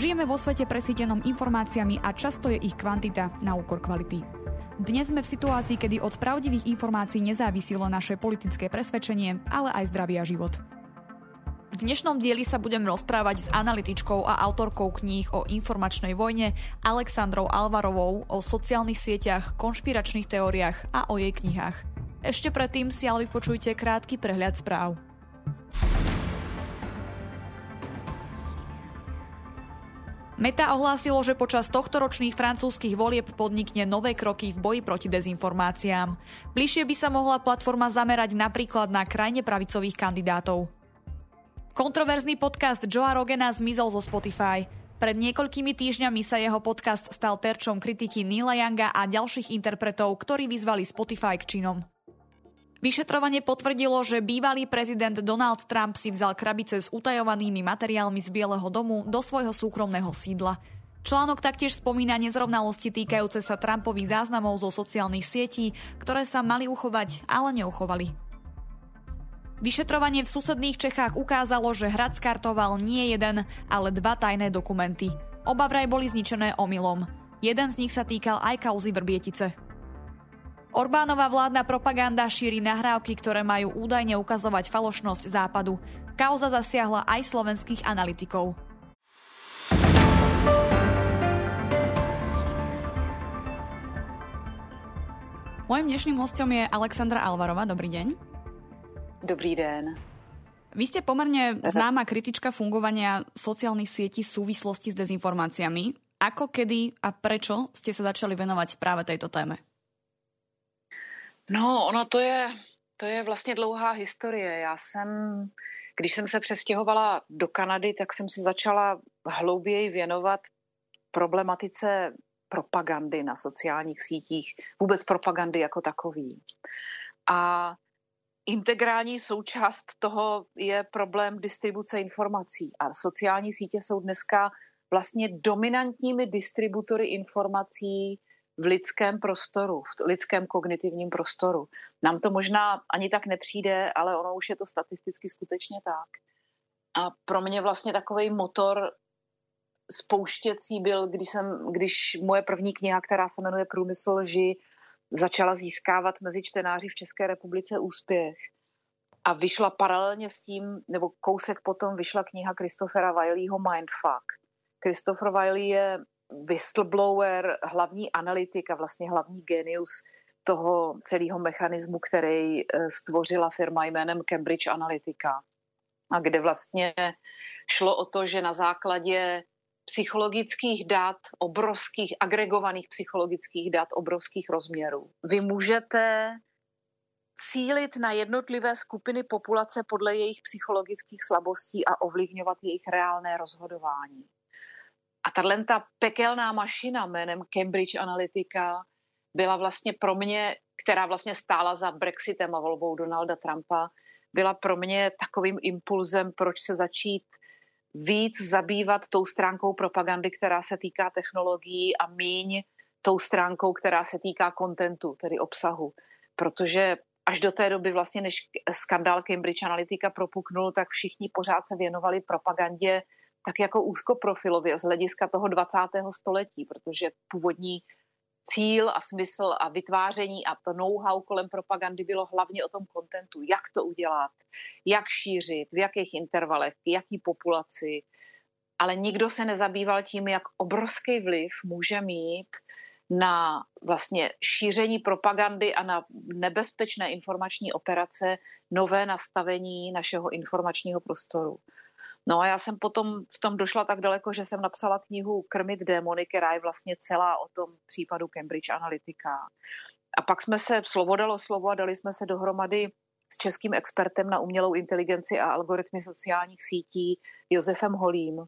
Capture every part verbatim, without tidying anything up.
Žijeme vo svete presýtenom informáciami a často je ich kvantita na úkor kvality. Dnes sme v situácii, kedy od pravdivých informácií nezávisí len naše politické presvedčenie, ale aj zdravie a život. V dnešnom dieli sa budem rozprávať s analytičkou a autorkou kníh o informačnej vojne Alexandrou Alvarovou o sociálnych sieťach, konšpiračných teóriách a o jej knihách. Ešte predtým si ale vypočujte krátky prehľad správ. Meta ohlásilo, že počas tohtoročných francúzskych volieb podnikne nové kroky v boji proti dezinformáciám. Bližšie by sa mohla platforma zamerať napríklad na krajne pravicových kandidátov. Kontroverzný podcast Joea Rogana zmizol zo Spotify. Pred niekoľkými týždňami sa jeho podcast stal terčom kritiky Neela Younga a ďalších interpretov, ktorí vyzvali Spotify k činom. Vyšetrovanie potvrdilo, že bývalý prezident Donald Trump si vzal krabice s utajovanými materiálmi z Bieleho domu do svojho súkromného sídla. Článok taktiež spomína nezrovnalosti týkajúce sa Trumpových záznamov zo sociálnych sietí, ktoré sa mali uchovať, ale neuchovali. Vyšetrovanie v susedných Čechách ukázalo, že hrad skartoval nie jeden, ale dva tajné dokumenty. Oba vraj boli zničené omylom. Jeden z nich sa týkal aj kauzy Vrbietice. Orbánova vládna propaganda šíri nahrávky, ktoré majú údajne ukazovať falošnosť Západu. Kauza zasiahla aj slovenských analytikov. Mojím dnešným hostom je Alexandra Alvarová. Dobrý deň. Dobrý deň. Vy ste pomerne známa kritička fungovania sociálnych sietí v súvislosti s dezinformáciami. Ako, kedy a prečo ste sa začali venovať práve tejto téme? No, ono to je, to je vlastně dlouhá historie. Já jsem, když jsem se přestěhovala do Kanady, tak jsem se začala hlouběji věnovat problematice propagandy na sociálních sítích, vůbec propagandy jako takový. A integrální součást toho je problém distribuce informací. A sociální sítě jsou dneska vlastně dominantními distributory informací v lidském prostoru, v lidském kognitivním prostoru. Nám to možná ani tak nepřijde, ale ono už je to statisticky skutečně tak. A pro mě vlastně takovej motor spouštěcí byl, když, jsem, když moje první kniha, která se jmenuje Průmysl lží, začala získávat mezi čtenáři v České republice úspěch. A vyšla paralelně s tím, nebo kousek potom vyšla kniha Christophera Wylieho Mindfuck. Christopher Wylie je whistleblower, hlavní analytik a vlastně hlavní génius toho celého mechanismu, který stvořila firma jménem Cambridge Analytica. A kde vlastně šlo o to, že na základě psychologických dat, obrovských, agregovaných psychologických dat, obrovských rozměrů, vy můžete cílit na jednotlivé skupiny populace podle jejich psychologických slabostí a ovlivňovat jejich reálné rozhodování. A tato ta pekelná mašina jménem Cambridge Analytica byla vlastně pro mě, která vlastně stála za Brexitem a volbou Donalda Trumpa, byla pro mě takovým impulzem, proč se začít víc zabývat tou stránkou propagandy, která se týká technologií a míň tou stránkou, která se týká kontentu, tedy obsahu. Protože až do té doby vlastně, než skandál Cambridge Analytica propuknul, tak všichni pořád se věnovali propagandě tak jako úzkoprofilově z hlediska toho dvacátého století, protože původní cíl a smysl a vytváření a to know-how kolem propagandy bylo hlavně o tom kontentu, jak to udělat, jak šířit, v jakých intervalech, jaký populaci. Ale nikdo se nezabýval tím, jak obrovský vliv může mít na vlastně šíření propagandy a na nebezpečné informační operace nové nastavení našeho informačního prostoru. No a já jsem potom v tom došla tak daleko, že jsem napsala knihu Krmit démoniky, která je vlastně celá o tom případu Cambridge Analytica. A pak jsme se slovo dalo slovo a dali jsme se dohromady s českým expertem na umělou inteligenci a algoritmy sociálních sítí Josefem Holým.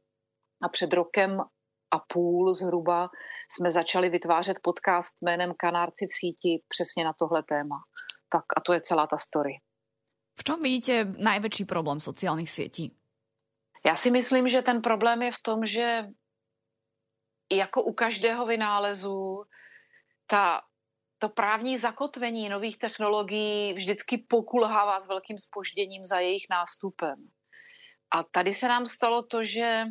A před rokem a půl zhruba jsme začali vytvářet podcast jménem Kanárci v síti přesně na tohle téma. Tak a to je celá ta story. V čem vidíte největší problém sociálních sítí? Já si myslím, že ten problém je v tom, že jako u každého vynálezu ta, to právní zakotvení nových technologií vždycky pokulhává s velkým zpožděním za jejich nástupem. A tady se nám stalo to, že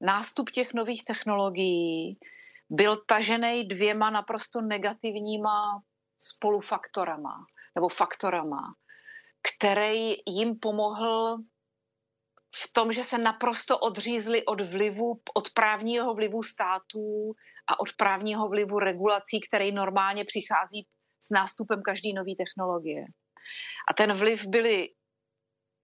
nástup těch nových technologií byl tažený dvěma naprosto negativníma spolufaktorama, nebo faktorama, který jim pomohl v tom, že se naprosto odřízli od vlivu, od právního vlivu států a od právního vlivu regulací, který normálně přichází s nástupem každý nový technologie. A ten vliv byly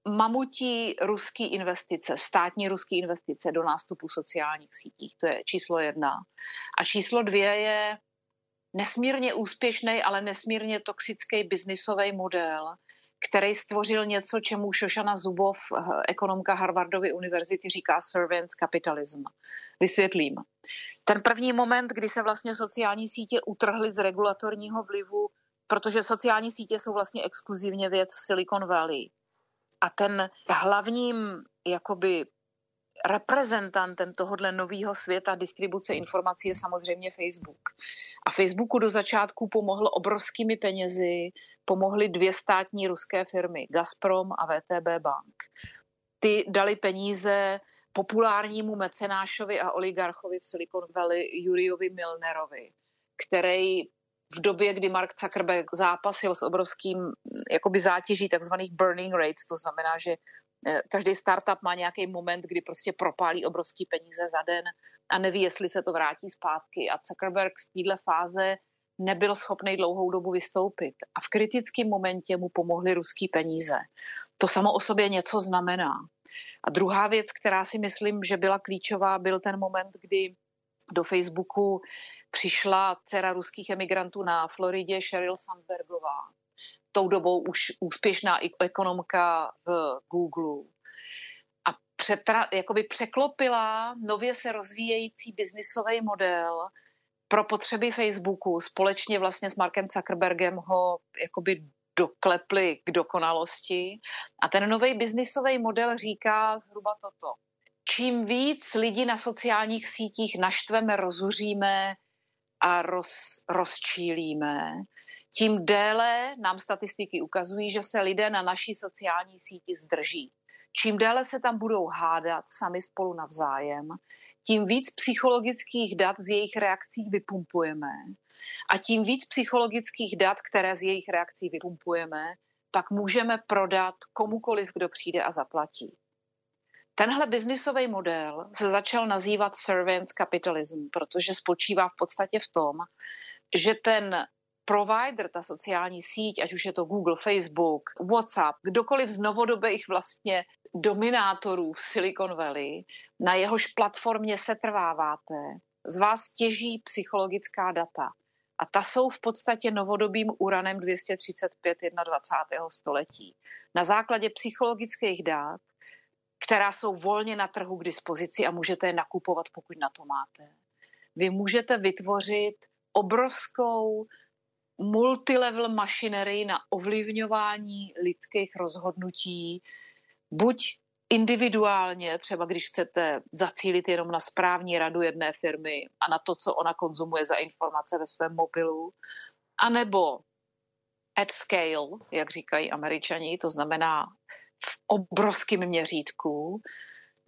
mamutí ruský investice, státní ruský investice do nástupu sociálních sítí. To je číslo jedna. A číslo dvě je nesmírně úspěšný, ale nesmírně toxický biznisový model, který stvořil něco, čemu Shoshana Zuboff, ekonomka Harvardovy univerzity, říká servants capitalism. Vysvětlím. Ten první moment, kdy se vlastně sociální sítě utrhly z regulatorního vlivu, protože sociální sítě jsou vlastně exkluzivně věc Silicon Valley. A ten hlavním jakoby reprezentantem tohohle nového světa distribuce informací je samozřejmě Facebook. A Facebooku do začátku pomohlo obrovskými penězi, pomohly dvě státní ruské firmy, Gazprom a V T B Bank. Ty dali peníze populárnímu mecenášovi a oligarchovi v Silicon Valley Yuriovi Milnerovi, který v době, kdy Mark Zuckerberg zápasil s obrovským jakoby zátěží takzvaných burning rates, to znamená, že každý startup má nějaký moment, kdy prostě propálí obrovský peníze za den a neví, jestli se to vrátí zpátky. A Zuckerberg z téhle fáze nebyl schopný dlouhou dobu vystoupit. A v kritickém momentě mu pomohly ruský peníze. To samo o sobě něco znamená. A druhá věc, která si myslím, že byla klíčová, byl ten moment, kdy do Facebooku přišla dcera ruských emigrantů na Floridě Sheryl Sandbergová, tou dobou už úspěšná ekonomka v Google. A přetra, jakoby překlopila nově se rozvíjející biznisový model pro potřeby Facebooku. Společně vlastně s Markem Zuckerbergem ho jakoby doklepli k dokonalosti. A ten nový biznisový model říká zhruba toto. Čím víc lidí na sociálních sítích naštveme, rozuříme a roz, rozčílíme, tím déle nám statistiky ukazují, že se lidé na naší sociální síti zdrží. Čím déle se tam budou hádat sami spolu navzájem, tím víc psychologických dat z jejich reakcí vypumpujeme. A tím víc psychologických dat, které z jejich reakcí vypumpujeme, pak můžeme prodat komukoliv, kdo přijde a zaplatí. Tenhle biznisový model se začal nazývat servants capitalism, protože spočívá v podstatě v tom, že ten provider, ta sociální síť, ať už je to Google, Facebook, WhatsApp, kdokoliv z novodobých vlastně dominátorů v Silicon Valley, na jehož platformě se trváváte, z vás těží psychologická data. A ta jsou v podstatě novodobým uranem dvě stě třicet pět dvacátého prvního století. Na základě psychologických dat, která jsou volně na trhu k dispozici a můžete je nakupovat, pokud na to máte, vy můžete vytvořit obrovskou multilevel mašinerii na ovlivňování lidských rozhodnutí, buď individuálně, třeba když chcete zacílit jenom na správní radu jedné firmy a na to, co ona konzumuje za informace ve svém mobilu, anebo at scale, jak říkají Američani, to znamená v obrovském měřítku,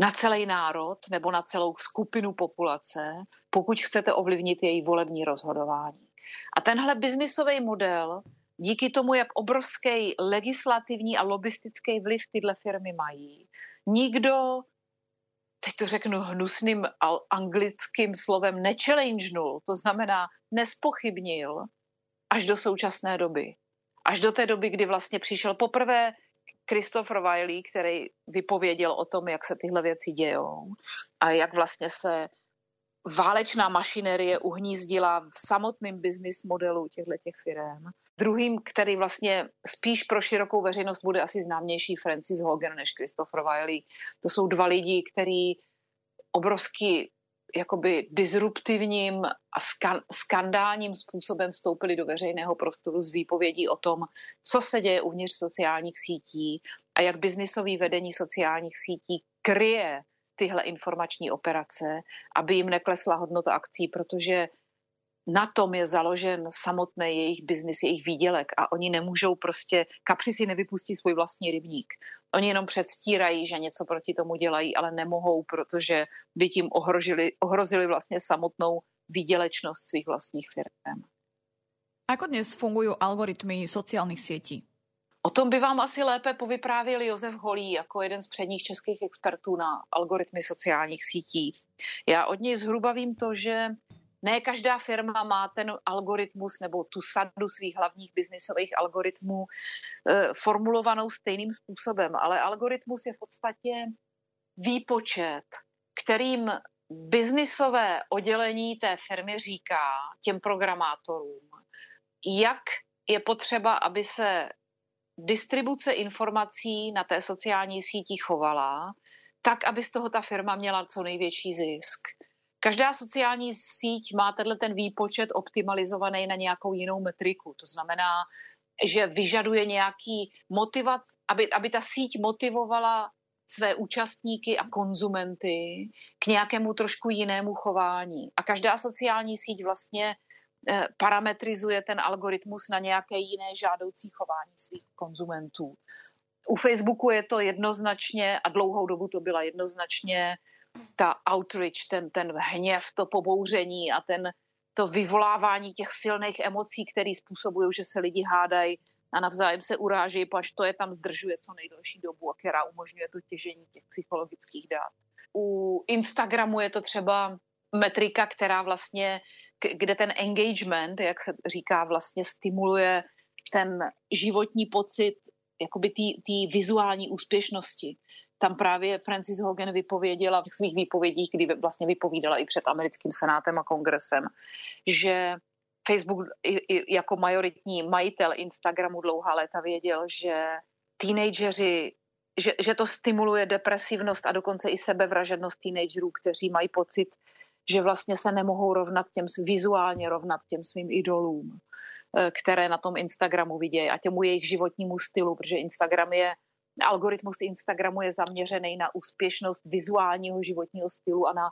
na celý národ nebo na celou skupinu populace, pokud chcete ovlivnit její volební rozhodování. A tenhle biznisový model, díky tomu, jak obrovský legislativní a lobistický vliv tyhle firmy mají, nikdo, teď to řeknu hnusným anglickým slovem, nechallengenul, to znamená nespochybnil až do současné doby. Až do té doby, kdy vlastně přišel poprvé Christopher Wylie, který vypověděl o tom, jak se tyhle věci dějou a jak vlastně se válečná mašinerie uhnízdila v samotném business modelu těchto těch firm. Druhým, který vlastně spíš pro širokou veřejnost bude asi známější, Frances Haugen než Christopher Wylie. To jsou dva lidi, který obrovský jakoby disruptivním a skan- skandálním způsobem vstoupili do veřejného prostoru s výpovědí o tom, co se děje uvnitř sociálních sítí a jak biznisové vedení sociálních sítí kryje tyhle informační operace, aby jim neklesla hodnota akcí, protože na tom je založen samotný jejich biznis, jejich výdělek a oni nemůžou prostě, kapři si nevypustí svůj vlastní rybník. Oni jenom předstírají, že něco proti tomu dělají, ale nemohou, protože by tím ohrožili, ohrozili vlastně samotnou výdělečnost svých vlastních firm. Ako dnes fungují algoritmy sociálních sítí? O tom by vám asi lépe povyprávěl Josef Holý jako jeden z předních českých expertů na algoritmy sociálních sítí. Já od něj zhruba vím to, že ne každá firma má ten algoritmus nebo tu sadu svých hlavních biznisových algoritmů e, formulovanou stejným způsobem, ale algoritmus je v podstatě výpočet, kterým biznisové oddělení té firmy říká těm programátorům, jak je potřeba, aby se distribuce informací na té sociální síti chovala, tak, aby z toho ta firma měla co největší zisk. Každá sociální síť má tenhle ten výpočet optimalizovaný na nějakou jinou metriku. To znamená, že vyžaduje nějaký motivac, aby, aby ta síť motivovala své účastníky a konzumenty k nějakému trošku jinému chování. A každá sociální síť vlastně parametrizuje ten algoritmus na nějaké jiné žádoucí chování svých konzumentů. U Facebooku je to jednoznačně, a dlouhou dobu to byla jednoznačně, ta outreach, ten, ten hněv, to pobouření a ten, to vyvolávání těch silných emocí, které způsobují, že se lidi hádají a navzájem se urážejí, až to je tam zdržuje co nejdelší dobu a která umožňuje to těžení těch psychologických dat. U Instagramu je to třeba metrika, která vlastně, kde ten engagement, jak se říká, vlastně stimuluje ten životní pocit jakoby té vizuální úspěšnosti. Tam právě Frances Haugen vypověděla v svých výpovědích, kdy vlastně vypovídala i před americkým senátem a kongresem, že Facebook jako majoritní majitel Instagramu dlouhá léta věděl, že teenageři, že, že to stimuluje depresivnost a dokonce i sebevražednost teenagerů, kteří mají pocit, že vlastně se nemohou rovnat těm, vizuálně rovnat těm svým idolům, které na tom Instagramu vidějí a těmu jejich životnímu stylu, protože Instagram je, algoritmus Instagramu je zaměřený na úspěšnost vizuálního životního stylu a na,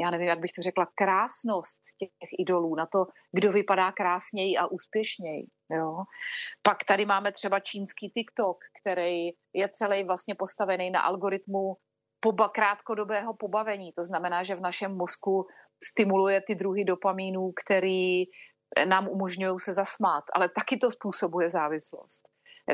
já nevím, jak bych to řekla, krásnost těch idolů, na to, kdo vypadá krásněji a úspěšněji. Jo. Pak tady máme třeba čínský TikTok, který je celý vlastně postavený na algoritmu poba, krátkodobého pobavení. To znamená, že v našem mozku stimuluje ty druhy dopamínů, který nám umožňují se zasmát, ale taky to způsobuje závislost.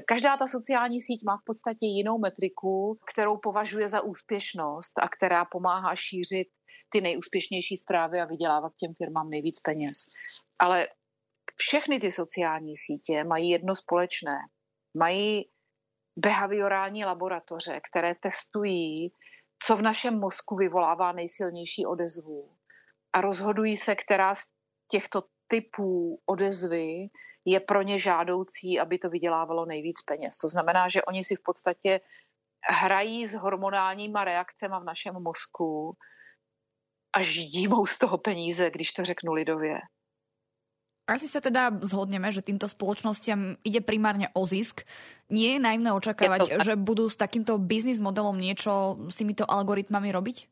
Každá ta sociální síť má v podstatě jinou metriku, kterou považuje za úspěšnost a která pomáhá šířit ty nejúspěšnější zprávy a vydělávat těm firmám nejvíc peněz. Ale všechny ty sociální sítě mají jedno společné. Mají behaviorální laboratoře, které testují, co v našem mozku vyvolává nejsilnější odezvu a rozhodují se, která z těchto typů odezvy je pro ně žádoucí, aby to vydělávalo nejvíc peněz. To znamená, že oni si v podstatě hrají s hormonálníma reakcemi v našem mozku a ždímou z toho peníze, když to řeknu lidově. Asi sa teda zhodneme, že týmto spoločnostiam ide primárne o zisk. Nie je naivné očakávať, je to... že budú s takýmto biznis modelom niečo s týmito algoritmami robiť?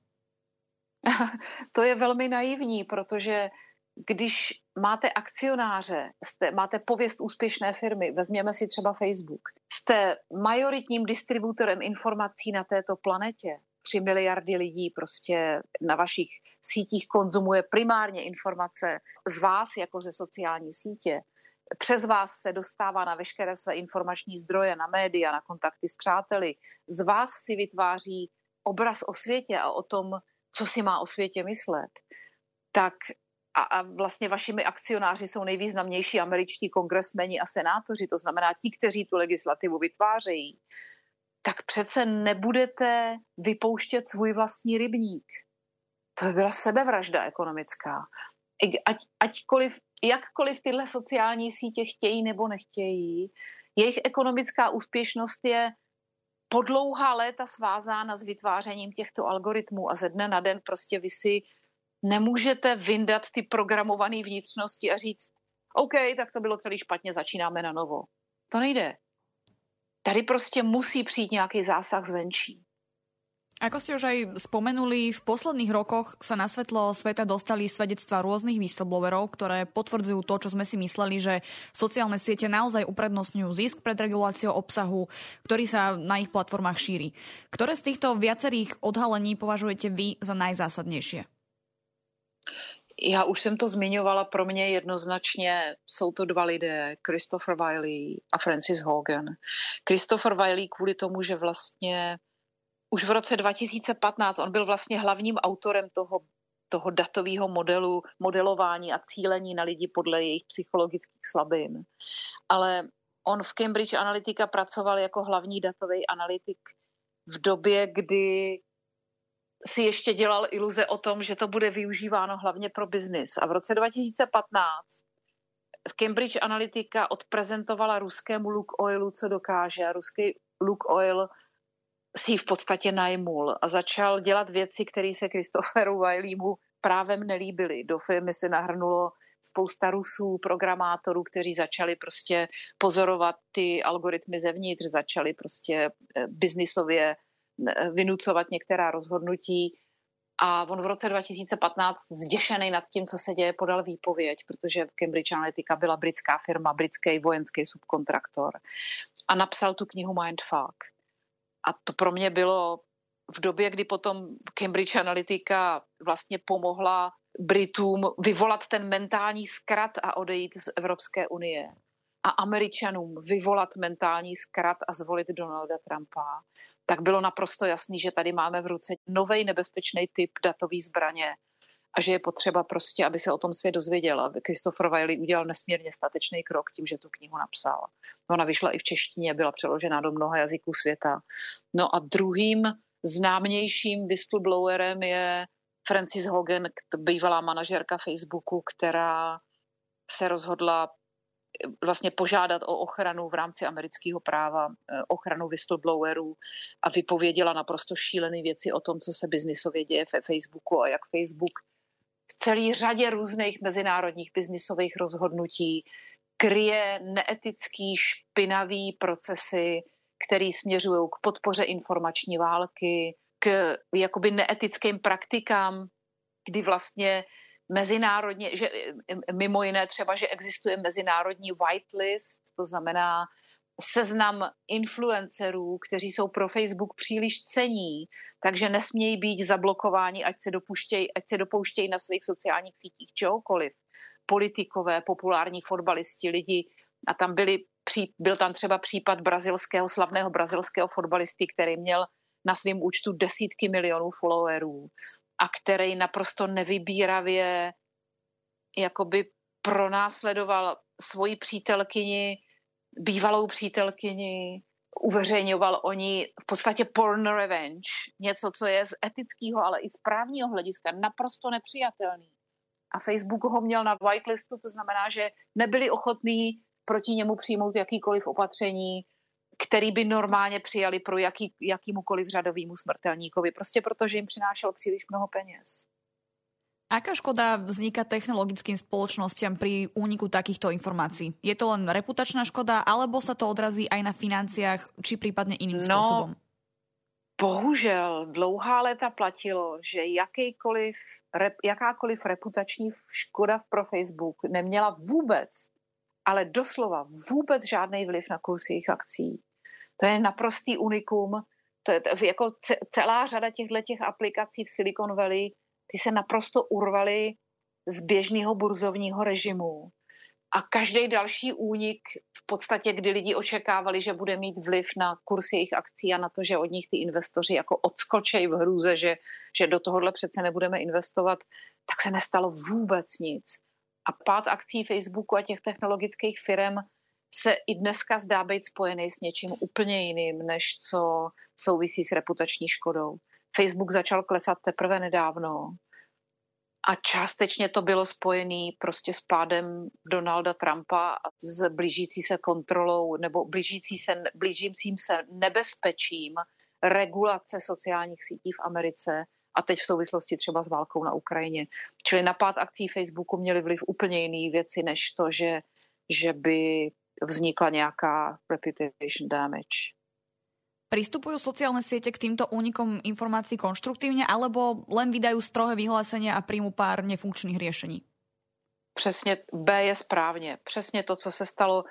To je veľmi naivní, protože když máte akcionáře, jste, máte pověst úspěšné firmy, vezměme si třeba Facebook, jste majoritním distributorem informací na této planetě, tři miliardy lidí prostě na vašich sítích konzumuje primárně informace z vás jako ze sociální sítě. Přes vás se dostává na veškeré své informační zdroje, na média, na kontakty s přáteli. Z vás si vytváří obraz o světě a o tom, co si má o světě myslet. Tak A, a vlastně vašimi akcionáři jsou nejvýznamnější američtí kongresmeni a senátoři, to znamená ti, kteří tu legislativu vytvářejí, tak přece nebudete vypouštět svůj vlastní rybník. To by byla sebevražda ekonomická. Ať, aťkoliv, jakkoliv tyhle sociální sítě chtějí nebo nechtějí, jejich ekonomická úspěšnost je po dlouhá léta svázána s vytvářením těchto algoritmů a ze dne na den prostě vy si nemůžete vyndat ty programované vnitřnosti a říct, OK, tak to bylo celý špatně, začínáme na novo. To nejde. Tady prostě musí přijít nějaký zásah zvenčí. Ako ste už aj spomenuli, v posledných rokoch sa na svetlo sveta dostali svedectvá rôznych whistleblowerov, ktoré potvrdzujú to, čo sme si mysleli, že sociálne siete naozaj uprednostňujú zisk pred reguláciou obsahu, ktorý sa na ich platformách šíri. Ktoré z týchto viacerých odhalení považujete vy za najzásadnejšie? Já už jsem to zmiňovala, pro mě jednoznačně jsou to dva lidé, Christopher Wylie a Frances Haugen. Christopher Wylie kvůli tomu, že vlastně už v roce dva tisíce patnáct on byl vlastně hlavním autorem toho, toho datového modelu, modelování a cílení na lidi podle jejich psychologických slabin. Ale on v Cambridge Analytica pracoval jako hlavní datový analytik v době, kdy si ještě dělal iluze o tom, že to bude využíváno hlavně pro biznis. A v roce dva tisíce patnáct v Cambridge Analytica odprezentovala ruskému Lukoilu, co dokáže. A ruský Lukoil si ji v podstatě najmul a začal dělat věci, které se Christopheru Wyliemu právem nelíbily. Do firmy se nahrnulo spousta Rusů, programátorů, kteří začali prostě pozorovat ty algoritmy zevnitř, začali prostě biznisově vynucovat některá rozhodnutí a on v roce dva tisíce patnáct zděšený nad tím, co se děje, podal výpověď, protože Cambridge Analytica byla britská firma, britský vojenský subkontraktor a napsal tu knihu Mindfuck. A to pro mě bylo v době, kdy potom Cambridge Analytica vlastně pomohla Britům vyvolat ten mentální zkrat a odejít z Evropské unie. A Američanům vyvolat mentální zkrat a zvolit Donalda Trumpa, tak bylo naprosto jasný, že tady máme v ruce novej nebezpečný typ datový zbraně a že je potřeba prostě, aby se o tom svět dozvěděl. A Christopher Wylie udělal nesmírně statečný krok tím, že tu knihu napsal. Ona vyšla i v češtině, byla přeložena do mnoha jazyků světa. No a druhým známějším whistleblowerem je Frances Haugen, bývalá manažerka Facebooku, která se rozhodla vlastně požádat o ochranu v rámci amerického práva, ochranu whistleblowerů a vypověděla naprosto šílené věci o tom, co se biznisově děje ve Facebooku a jak Facebook v celé řadě různých mezinárodních biznisových rozhodnutí kryje neetický, špinavý procesy, které směřují k podpoře informační války, k jakoby neetickým praktikám, kdy vlastně mezinárodně, že mimo jiné třeba, že existuje mezinárodní whitelist, to znamená seznam influencerů, kteří jsou pro Facebook příliš cenní, takže nesmějí být zablokováni, ať se dopuštějí, ať se dopouštějí na svých sociálních sítích čehokoliv. Politikové, populární fotbalisti, lidi a tam byli, byl tam třeba případ brazilského, slavného brazilského fotbalisty, který měl na svém účtu desítky milionů followerů a který naprosto nevybíravě jakoby pronásledoval svoji přítelkyni, bývalou přítelkyni, uveřejňoval o ní v podstatě porn revenge, něco, co je z etického, ale i z právního hlediska naprosto nepřijatelný. A Facebook ho měl na whitelistu, to znamená, že nebyli ochotní proti němu přijmout jakýkoliv opatření, který by normálně přijali pro jaký, jakýmukoliv řadovému smrtelníkovi, prostě protože jim přinášel příliš mnoho peněz. Aká škoda vzniká technologickým spoločnostiam pri úniku takýchto informácií? Je to len reputačná škoda, alebo sa to odrazí aj na financiách, či prípadne iným no, spôsobom? Bohužel dlouhá léta platilo, že jakýkoliv, jakákoliv reputační škoda pro Facebook neměla vůbec, ale doslova vůbec žádný vliv na kurz jejich akcí. To je naprostý unikum. To je jako celá řada těchto aplikací v Silicon Valley, ty se naprosto urvaly z běžného burzovního režimu. A každý další únik v podstatě, kdy lidi očekávali, že bude mít vliv na kurz jejich akcí a na to, že od nich ty investoři jako odskočejí v hrůze, že, že do tohohle přece nebudeme investovat, tak se nestalo vůbec nic. A pád akcí Facebooku a těch technologických firem se i dneska zdá být spojený s něčím úplně jiným, než co souvisí s reputační škodou. Facebook začal klesat teprve nedávno a částečně to bylo spojený prostě s pádem Donalda Trumpa a s blížící se kontrolou nebo blížící se, blížícím se nebezpečím regulace sociálních sítí v Americe a teď v souvislosti třeba s válkou na Ukrajině. Čili na pád akcí Facebooku měly vliv úplně jiné věci, než to, že, že by vznikla nějaká reputation damage. Pristupujú sociálne siete k týmto únikom informácií konštruktívne, alebo len vydajú strohé vyhlásenia a príjmu pár nefunkčných riešení? Přesně, B je správně. Přesně to, co se stalo.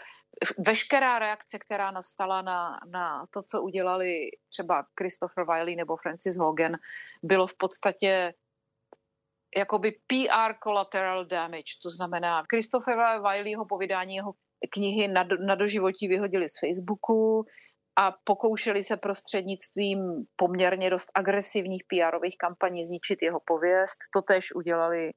Veškerá reakce, která nastala na, na to, co udělali třeba Christopher Wylie nebo Frances Haugen, bylo v podstatě jakoby pé er collateral damage. To znamená, Christopher Wylieho po vydání jeho knihy na, na doživotí vyhodili z Facebooku a pokoušeli se prostřednictvím poměrně dost agresivních pé erových kampaní zničit jeho pověst. Totéž udělali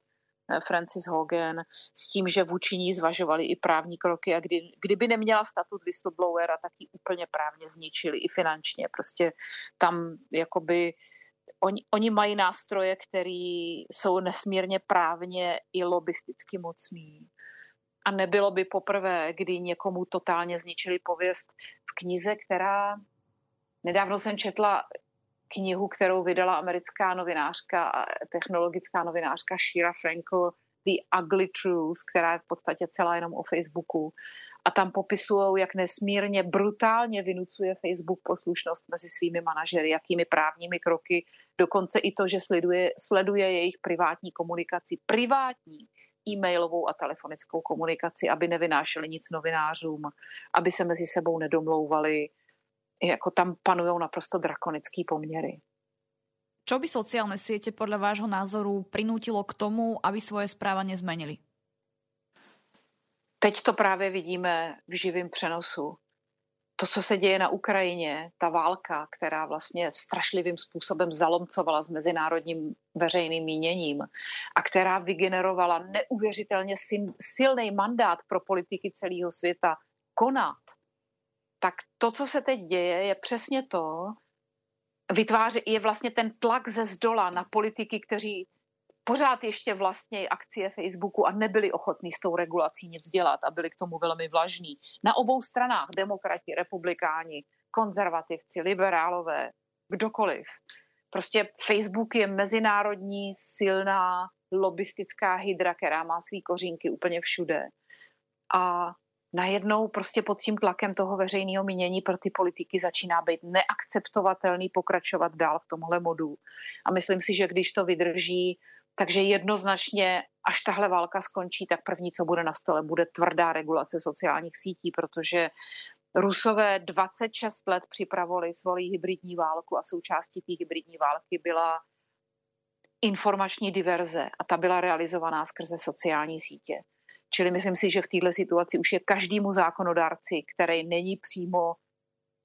Frances Haugen s tím, že vůči ní zvažovali i právní kroky a kdy, kdyby neměla statut whistleblowera, tak ji úplně právně zničili i finančně. Prostě tam jakoby oni, oni mají nástroje, které jsou nesmírně právně i lobbysticky mocný. A nebylo by poprvé, kdy někomu totálně zničili pověst v knize, která... Nedávno jsem četla knihu, kterou vydala americká novinářka a technologická novinářka Shira Frankel, The Ugly Truth, která je v podstatě celá jenom o Facebooku. A tam popisujou, jak nesmírně brutálně vynucuje Facebook poslušnost mezi svými manažery, jakými právními kroky, dokonce i to, že sleduje, sleduje jejich privátní komunikaci, privátní e-mailovou a telefonickou komunikaci, aby nevynášeli nic novinářům, aby se mezi sebou nedomlouvali. Jako tam panujú naprosto drakonické poměry. Čo by sociálne siete podľa vášho názoru prinútilo k tomu, aby svoje správanie zmenili? Teď to právě vidíme v živém přenosu. To, co se děje na Ukrajině, ta válka, která vlastně strašlivým způsobem zalomcovala s mezinárodním veřejným míněním a která vygenerovala neuvěřitelně silný mandát pro politiky celého světa konat, tak to, co se teď děje, je přesně to, vytváří, je vlastně ten tlak ze zdola na politiky, kteří pořád ještě vlastní akcie Facebooku a nebyli ochotní s tou regulací nic dělat a byli k tomu velmi vlažní. Na obou stranách, demokrati, republikáni, konzervativci, liberálové, kdokoliv. Prostě Facebook je mezinárodní, silná, lobistická hydra, která má svý kořínky úplně všude. A najednou prostě pod tím tlakem toho veřejného mínění pro ty politiky začíná být neakceptovatelný pokračovat dál v tomhle modu. A myslím si, že když to vydrží, takže jednoznačně, až tahle válka skončí, tak první, co bude na stole, bude tvrdá regulace sociálních sítí, protože Rusové dvacet šest let připravovali svoji hybridní válku a součástí té hybridní války byla informační diverze a ta byla realizovaná skrze sociální sítě. Čili myslím si, že v této situaci už je každému zákonodárci, který není přímo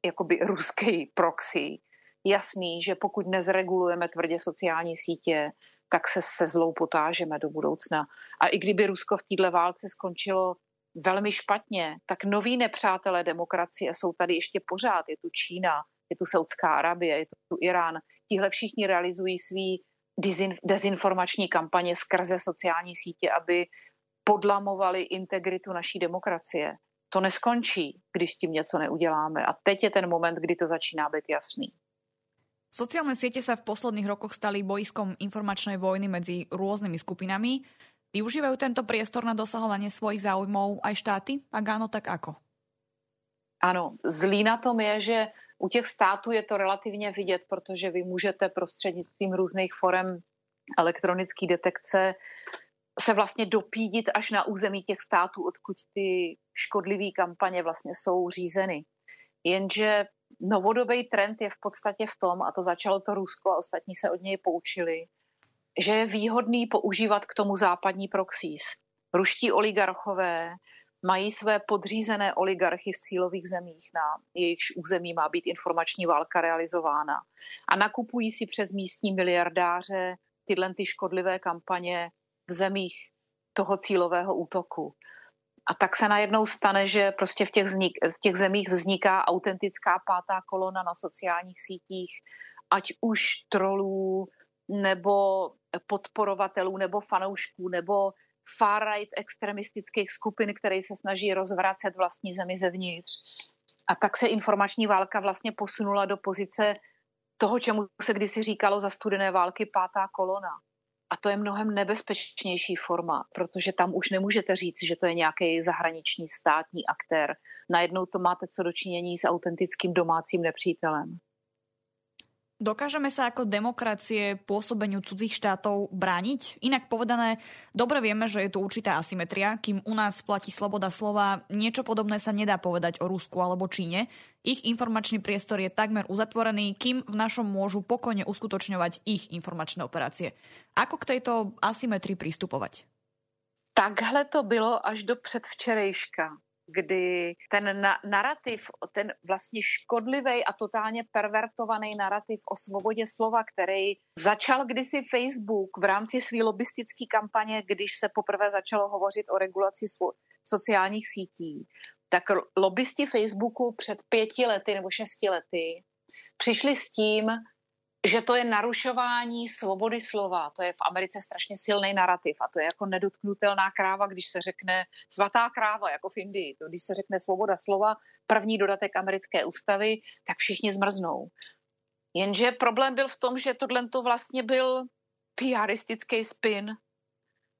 jakoby ruský proxy, jasný, že pokud nezregulujeme tvrdě sociální sítě, tak se se zlou potážeme do budoucna. A i kdyby Rusko v této válce skončilo velmi špatně, tak noví nepřátelé demokracie jsou tady ještě pořád. Je tu Čína, je tu Saudská Arabie, je tu Irán. Tihle všichni realizují svý dezinformační kampaně skrze sociální sítě, aby podlamovali integritu naší demokracie. To neskončí, když s tím něco neuděláme. A teď je ten moment, kdy to začíná být jasný. Sociálne siete sa v posledných rokoch stali bojiskom informačnej vojny medzi rôznymi skupinami. Využívajú tento priestor na dosahovanie svojich záujmov aj štáty? Ak áno, tak ako? Ano, zlý na tom je, že u těch států je to relativně vidět, protože vy můžete prostřednictvím různých forem elektronické detekce se vlastně dopídit až na území těch států, odkud ty škodlivé kampaně vlastně jsou řízeny. Jenže novodobý trend je v podstatě v tom, a to začalo to Rusko a ostatní se od něj poučili, že je výhodný používat k tomu západní proxys. Ruští oligarchové mají své podřízené oligarchy v cílových zemích, na jejichž území má být informační válka realizována. A nakupují si přes místní miliardáře tyhle ty škodlivé kampaně v zemích toho cílového útoku. A tak se najednou stane, že prostě v těch, vznik, v těch zemích vzniká autentická pátá kolona na sociálních sítích, ať už trolů, nebo podporovatelů, nebo fanoušků, nebo far-right extremistických skupin, které se snaží rozvracet vlastní zemi zevnitř. A tak se informační válka vlastně posunula do pozice toho, čemu se kdysi říkalo za studené války pátá kolona. A A to je mnohem nebezpečnější forma, protože tam už nemůžete říct, že to je nějaký zahraniční státní aktér. Najednou to máte co dočinění s autentickým domácím nepřítelem. Dokážeme sa ako demokracie pôsobeniu cudzích štátov brániť? Inak povedané, dobre vieme, že je tu určitá asymetria, kým u nás platí sloboda slova, niečo podobné sa nedá povedať o Rusku alebo Číne. Ich informačný priestor je takmer uzatvorený, kým v našom môžu pokojne uskutočňovať ich informačné operácie. Ako k tejto asymetrii pristupovať? Takhle to bylo až do předvčerejška, kdy ten na- narrativ, ten vlastně škodlivý a totálně pervertovaný narrativ o svobodě slova, který začal kdysi Facebook v rámci své lobbystické kampaně, když se poprvé začalo hovořit o regulaci svo- sociálních sítí, tak lobbysti Facebooku před pěti lety nebo šesti lety přišli s tím, že to je narušování svobody slova. To je v Americe strašně silný narrativ a to je jako nedotknutelná kráva, když se řekne svatá kráva, jako v Indii. To, když se řekne svoboda slova, první dodatek americké ústavy, tak všichni zmrznou. Jenže problém byl v tom, že tohle to vlastně byl pé eristický spin.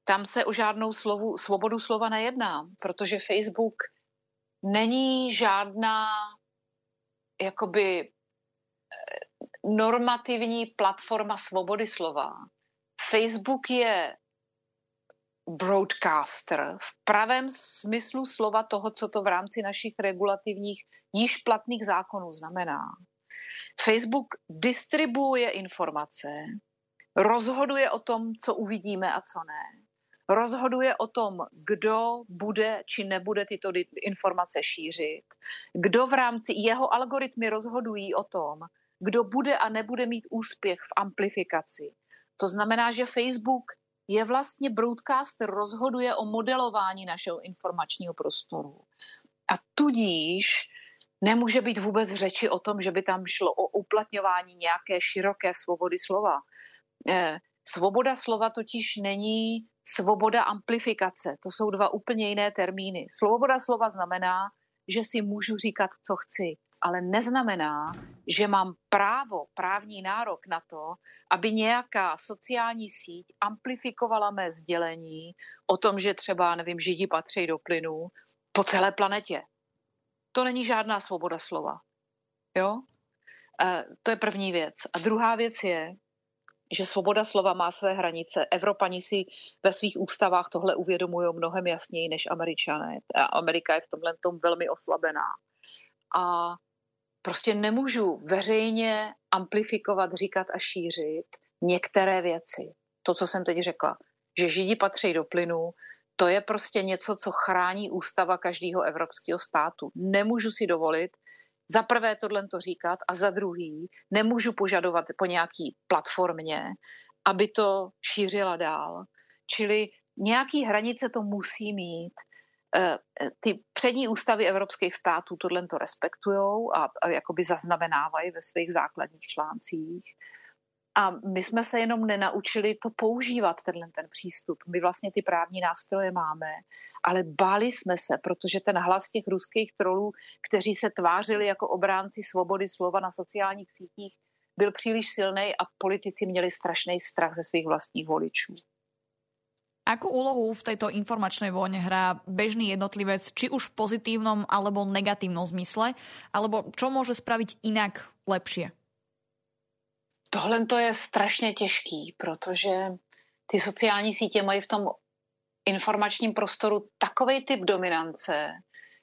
Tam se o žádnou slovu, svobodu slova nejedná, protože Facebook není žádná jakoby normativní platforma svobody slova. Facebook je broadcaster v pravém smyslu slova toho, co to v rámci našich regulativních již platných zákonů znamená. Facebook distribuuje informace, rozhoduje o tom, co uvidíme a co ne. Rozhoduje o tom, kdo bude či nebude tyto informace šířit. Kdo v rámci jeho algoritmy rozhodují o tom, kdo bude a nebude mít úspěch v amplifikaci. To znamená, že Facebook je vlastně broadcaster, rozhoduje o modelování našeho informačního prostoru. A tudíž nemůže být vůbec řeči o tom, že by tam šlo o uplatňování nějaké široké svobody slova. Svoboda slova totiž není svoboda amplifikace. To jsou dva úplně jiné termíny. Svoboda slova znamená, že si můžu říkat, co chci, ale neznamená, že mám právo, právní nárok na to, aby nějaká sociální síť amplifikovala mé sdělení o tom, že třeba, nevím, Židi patří do plynu po celé planetě. To není žádná svoboda slova. Jo? E, to je první věc. A druhá věc je, že svoboda slova má své hranice. Evropani si ve svých ústavách tohle uvědomují mnohem jasněji než Američané. Amerika je v tomhle tom velmi oslabená. A prostě nemůžu veřejně amplifikovat, říkat a šířit některé věci. To, co jsem teď řekla, že Židi patří do plynu, to je prostě něco, co chrání ústava každého evropského státu. Nemůžu si dovolit za prvé tohle to říkat a za druhý nemůžu požadovat po nějaký platformě, aby to šířila dál. Čili nějaký hranice to musí mít. Ty přední ústavy evropských států tohle to respektujou a, a jakoby zaznamenávají ve svých základních článcích. A my jsme se jenom nenaučili to používat, tenhle ten přístup. My vlastně ty právní nástroje máme, ale báli jsme se, protože ten hlas těch ruských trolů, kteří se tvářili jako obránci svobody slova na sociálních sítích, byl příliš silný a politici měli strašný strach ze svých vlastních voličů. Akú úlohu v tejto informačnej vojne hrá bežný jednotlivec, či už v pozitívnom alebo negatívnom zmysle, alebo čo môže spraviť inak lepšie? Tohle to je strašně těžký, protože ty sociální sítě mají v tom informačním prostoru takovej typ dominance,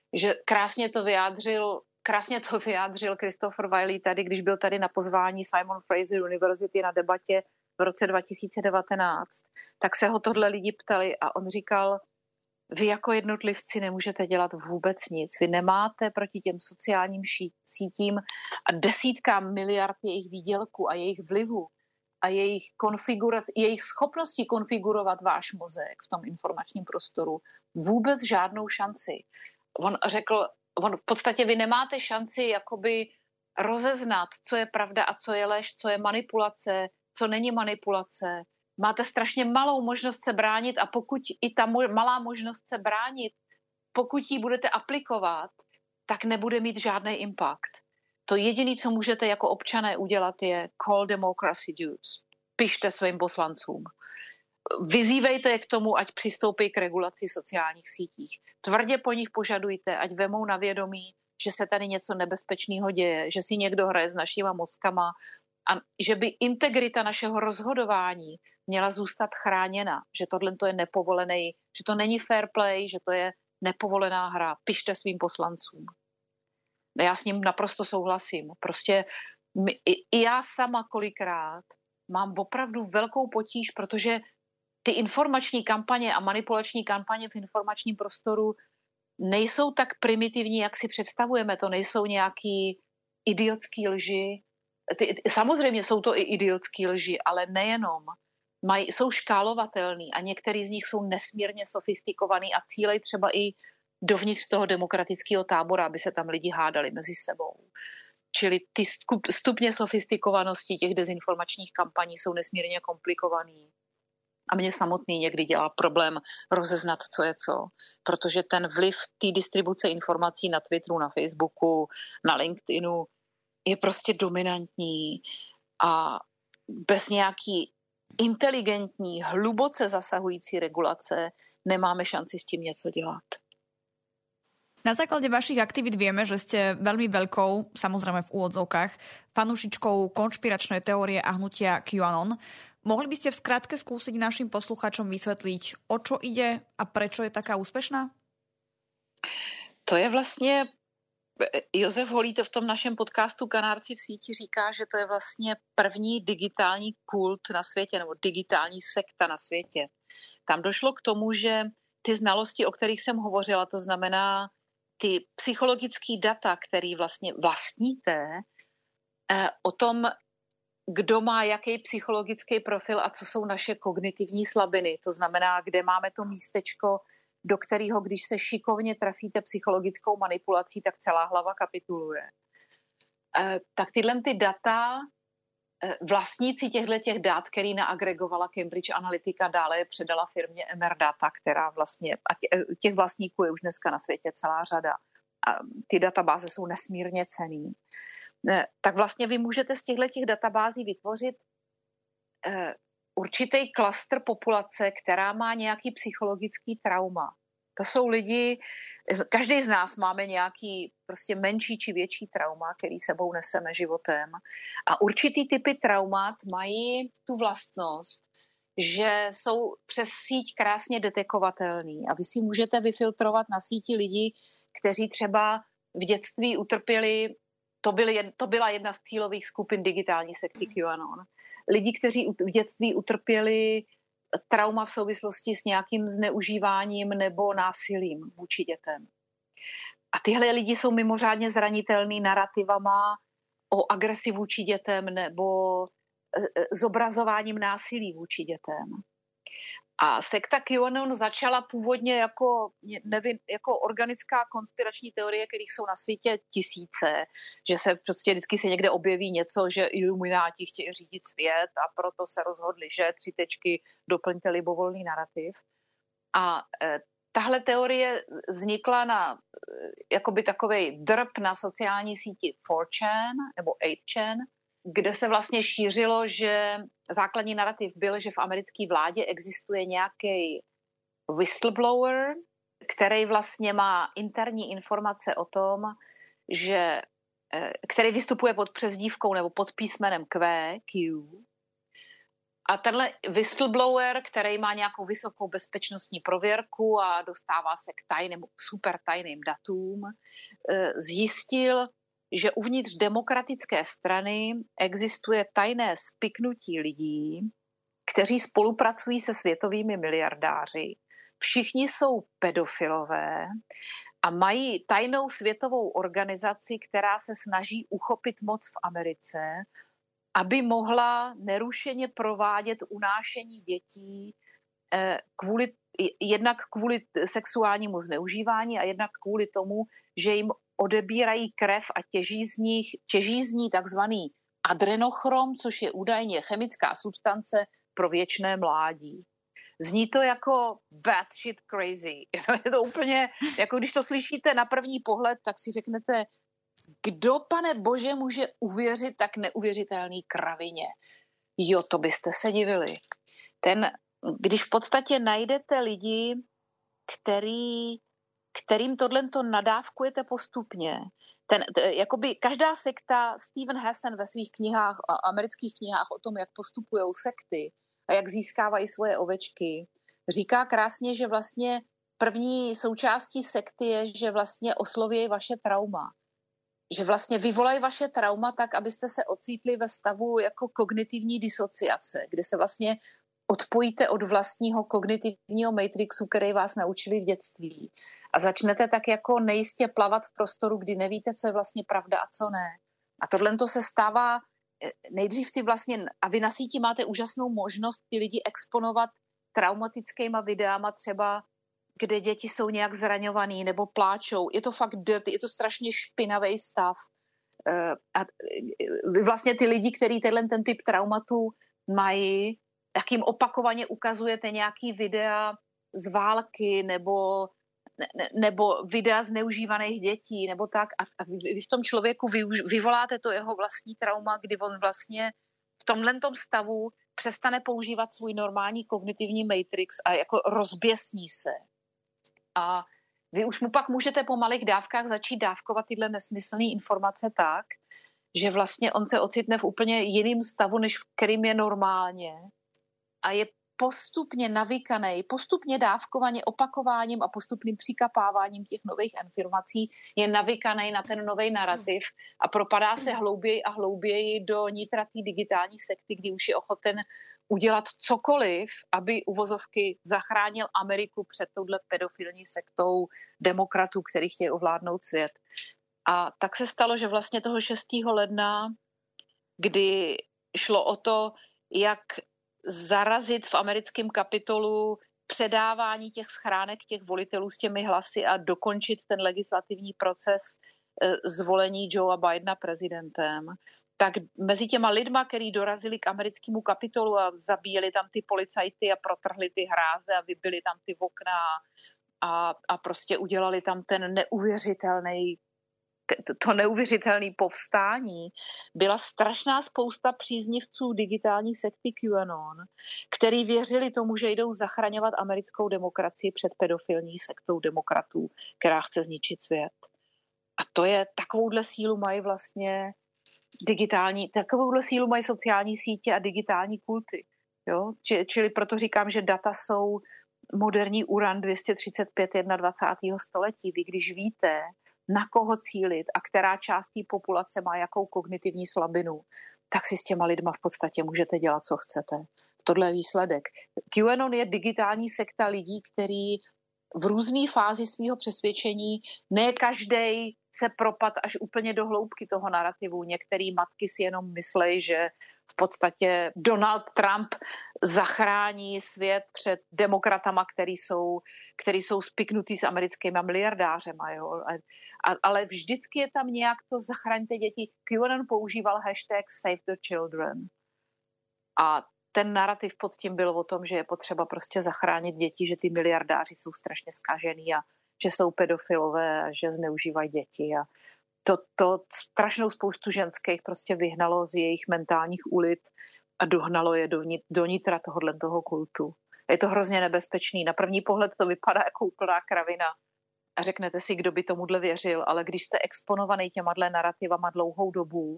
že krásně to vyjádřil Krásně to vyjádřil Christopher Wylie tady, když byl tady na pozvání Simon Fraser University na debatě v roce dva tisíce devatenáct, tak se ho tohle lidi ptali a on říkal, vy jako jednotlivci nemůžete dělat vůbec nic, vy nemáte proti těm sociálním sítím a desítkám miliard jejich výdělku a jejich vlivu a jejich, jejich schopnosti konfigurovat váš mozek v tom informačním prostoru vůbec žádnou šanci. On řekl, on v podstatě vy nemáte šanci jakoby rozeznat, co je pravda a co je lež, co je manipulace, co není manipulace. Máte strašně malou možnost se bránit a pokud i ta mo- malá možnost se bránit, pokud ji budete aplikovat, tak nebude mít žádný impact. To jediné, co můžete jako občané udělat, je call democracy dues. Pište svým poslancům. Vyzývejte je k tomu, ať přistoupí k regulaci sociálních sítích. Tvrdě po nich požadujte, ať vemou na vědomí, že se tady něco nebezpečného děje, že si někdo hraje s našima mozkama a že by integrita našeho rozhodování měla zůstat chráněna, že tohle to je nepovolený, že to není fair play, že to je nepovolená hra. Pište svým poslancům. Já s ním naprosto souhlasím. Prostě my, i já sama kolikrát mám opravdu velkou potíž, protože ty informační kampaně a manipulační kampaně v informačním prostoru nejsou tak primitivní, jak si představujeme. To nejsou nějaký idiotský lži. Ty, samozřejmě jsou to i idiotský lži, ale nejenom. Maj, jsou škálovatelný a některý z nich jsou nesmírně sofistikovaný a cílej třeba i dovnitř toho demokratického tábora, aby se tam lidi hádali mezi sebou. Čili ty stupně sofistikovanosti těch dezinformačních kampaní jsou nesmírně komplikovaný. A mě samotný někdy dělá problém rozeznat, co je co. Protože ten vliv té distribuce informací na Twitteru, na Facebooku, na LinkedInu je prostě dominantní a bez nějaký inteligentní, hluboce zasahující regulace nemáme šanci s tím něco dělat. Na základe vašich aktivít vieme, že ste veľmi veľkou, samozrejme v úvodzovkách, fanúšičkou konšpiračnej teórie a hnutia QAnon. Mohli by ste v skratke skúsiť našim poslucháčom vysvetliť, o čo ide a prečo je taká úspešná? To je vlastne, Josef Holý to v tom našem podcastu Kanárci v síti říká, že to je vlastne první digitální kult na světě, nebo digitální sekta na světě. Tam došlo k tomu, že ty znalosti, o kterých jsem hovořila, to znamená ty psychologické data, které vlastně vlastníte, o tom, kdo má jaký psychologický profil a co jsou naše kognitivní slabiny. To znamená, kde máme to místečko, do kterého, když se šikovně trafíte psychologickou manipulací, tak celá hlava kapituluje. Tak tyhle ty data, vlastníci těchto dát, který naagregovala Cambridge Analytica, dále je předala firmě Emerdata, která vlastně, a těch vlastníků je už dneska na světě celá řada. A ty databáze jsou nesmírně cenný. Tak vlastně vy můžete z těchto databází vytvořit určitý klastr populace, která má nějaký psychologický trauma. To jsou lidi, každý z nás máme nějaký prostě menší či větší trauma, který sebou neseme životem. A určitý typy traumat mají tu vlastnost, že jsou přes síť krásně detekovatelný. A vy si můžete vyfiltrovat na síti lidi, kteří třeba v dětství utrpěli, to, byly, to byla jedna z cílových skupin digitální sekty QAnon, lidi, kteří v dětství utrpěli trauma v souvislosti s nějakým zneužíváním nebo násilím vůči dětem. A tyhle lidi jsou mimořádně zranitelní narativama o agresi vůči dětem nebo zobrazováním násilí vůči dětem. A sekta QAnon začala původně jako, nevím, jako organická konspirační teorie, kterých jsou na světě tisíce, že se prostě vždycky se někde objeví něco, že ilumináti chtějí řídit svět a proto se rozhodli, že tři tečky doplňte libovolný narrativ. A eh, tahle teorie vznikla na eh, jakoby takovej drb na sociální síti four chan nebo eight chan, kde se vlastně šířilo, že základní narrativ byl, že v americké vládě existuje nějaký whistleblower, který vlastně má interní informace o tom, že, který vystupuje pod přezdívkou nebo pod písmenem Q, Q. A tenhle whistleblower, který má nějakou vysokou bezpečnostní prověrku a dostává se k tajným, super tajným datům, zjistil, že uvnitř demokratické strany existuje tajné spiknutí lidí, kteří spolupracují se světovými miliardáři. Všichni jsou pedofilové a mají tajnou světovou organizaci, která se snaží uchopit moc v Americe, aby mohla nerušeně provádět unášení dětí kvůli, jednak kvůli sexuálnímu zneužívání a jednak kvůli tomu, že jim odebírají krev a těží z nich, těží z ní takzvaný adrenochrom, což je údajně chemická substance pro věčné mládí. Zní to jako bad shit crazy. Je to úplně, jako když to slyšíte na první pohled, tak si řeknete, kdo, pane bože, může uvěřit tak neuvěřitelný kravině? Jo, to byste se divili. Ten když v podstatě najdete lidi, který, kterým tohleto nadávkujete postupně. Ten, t, jakoby každá sekta, Stephen Hassen ve svých knihách, amerických knihách o tom, jak postupujou sekty a jak získávají svoje ovečky, říká krásně, že vlastně první součástí sekty je, že vlastně osloví vaše trauma. Že vlastně vyvolají vaše trauma tak, abyste se ocítli ve stavu jako kognitivní disociace, kde se vlastně odpojíte od vlastního kognitivního matrixu, který vás naučili v dětství. A začnete tak jako nejistě plavat v prostoru, kdy nevíte, co je vlastně pravda a co ne. A tohle to se stává nejdřív ty vlastně, a vy na síti máte úžasnou možnost ty lidi exponovat traumatickýma videama třeba, kde děti jsou nějak zraňovaný nebo pláčou. Je to fakt dirty, je to strašně špinavý stav. A vlastně ty lidi, který tenhle ten typ traumatu mají, tak jim opakovaně ukazujete nějaký videa z války nebo, ne, nebo videa zneužívaných dětí nebo tak. A vy v tom člověku vyvoláte to jeho vlastní trauma, kdy on vlastně v tomhle tom stavu přestane používat svůj normální kognitivní matrix a jako rozběsní se. A vy už mu pak můžete po malých dávkách začít dávkovat tyhle nesmyslné informace tak, že vlastně on se ocitne v úplně jiném stavu, než v kterým je normálně. A je postupně navykanej, postupně dávkovaně opakováním a postupným přikapáváním těch nových informací je navykanej na ten nový narrativ a propadá se hlouběji a hlouběji do nitra té digitální sekty, kdy už je ochoten udělat cokoliv, aby uvozovky zachránil Ameriku před touhle pedofilní sektou demokratů, který chtějí ovládnout svět. A tak se stalo, že vlastně toho šestého ledna, kdy šlo o to, jak zarazit v americkém kapitolu předávání těch schránek, těch volitelů s těmi hlasy a dokončit ten legislativní proces zvolení Joea Bidena prezidentem, tak mezi těma lidma, který dorazili k americkému kapitolu a zabíjeli tam ty policajty a protrhli ty hráze a vybili tam ty okna a, a prostě udělali tam ten neuvěřitelný to neuvěřitelné povstání, byla strašná spousta příznivců digitální sekty QAnon, který věřili tomu, že jdou zachraňovat americkou demokracii před pedofilní sektou demokratů, která chce zničit svět. A to je, takovouhle sílu mají vlastně digitální, takovouhle sílu mají sociální sítě a digitální kulty. Jo? Či, čili proto říkám, že data jsou moderní uran dvě stě třicet pět dvacátého prvního století. Vy když víte, na koho cílit a která část té populace má jakou kognitivní slabinu, tak si s těma lidma v podstatě můžete dělat, co chcete. Tohle je výsledek. QAnon je digitální sekta lidí, který v různé fázi svého přesvědčení, ne každej se propad až úplně do hloubky toho narrativu. Některé matky si jenom myslejí, že v podstatě Donald Trump zachrání svět před demokratama, který jsou, který jsou spiknutý s americkými miliardářema. Jo? A, ale vždycky je tam nějak to zachraňte děti. QAnon používal hashtag Save the Children. A ten narrativ pod tím byl o tom, že je potřeba prostě zachránit děti, že ty miliardáři jsou strašně zkažený a že jsou pedofilové a že zneužívají děti a To, to strašnou spoustu ženských prostě vyhnalo z jejich mentálních ulit a dohnalo je do nitra tohohle toho kultu. Je to hrozně nebezpečný. Na první pohled to vypadá jako úplná kravina. A řeknete si, kdo by tomuhle věřil, ale když jste exponovaný těmadle narrativama dlouhou dobu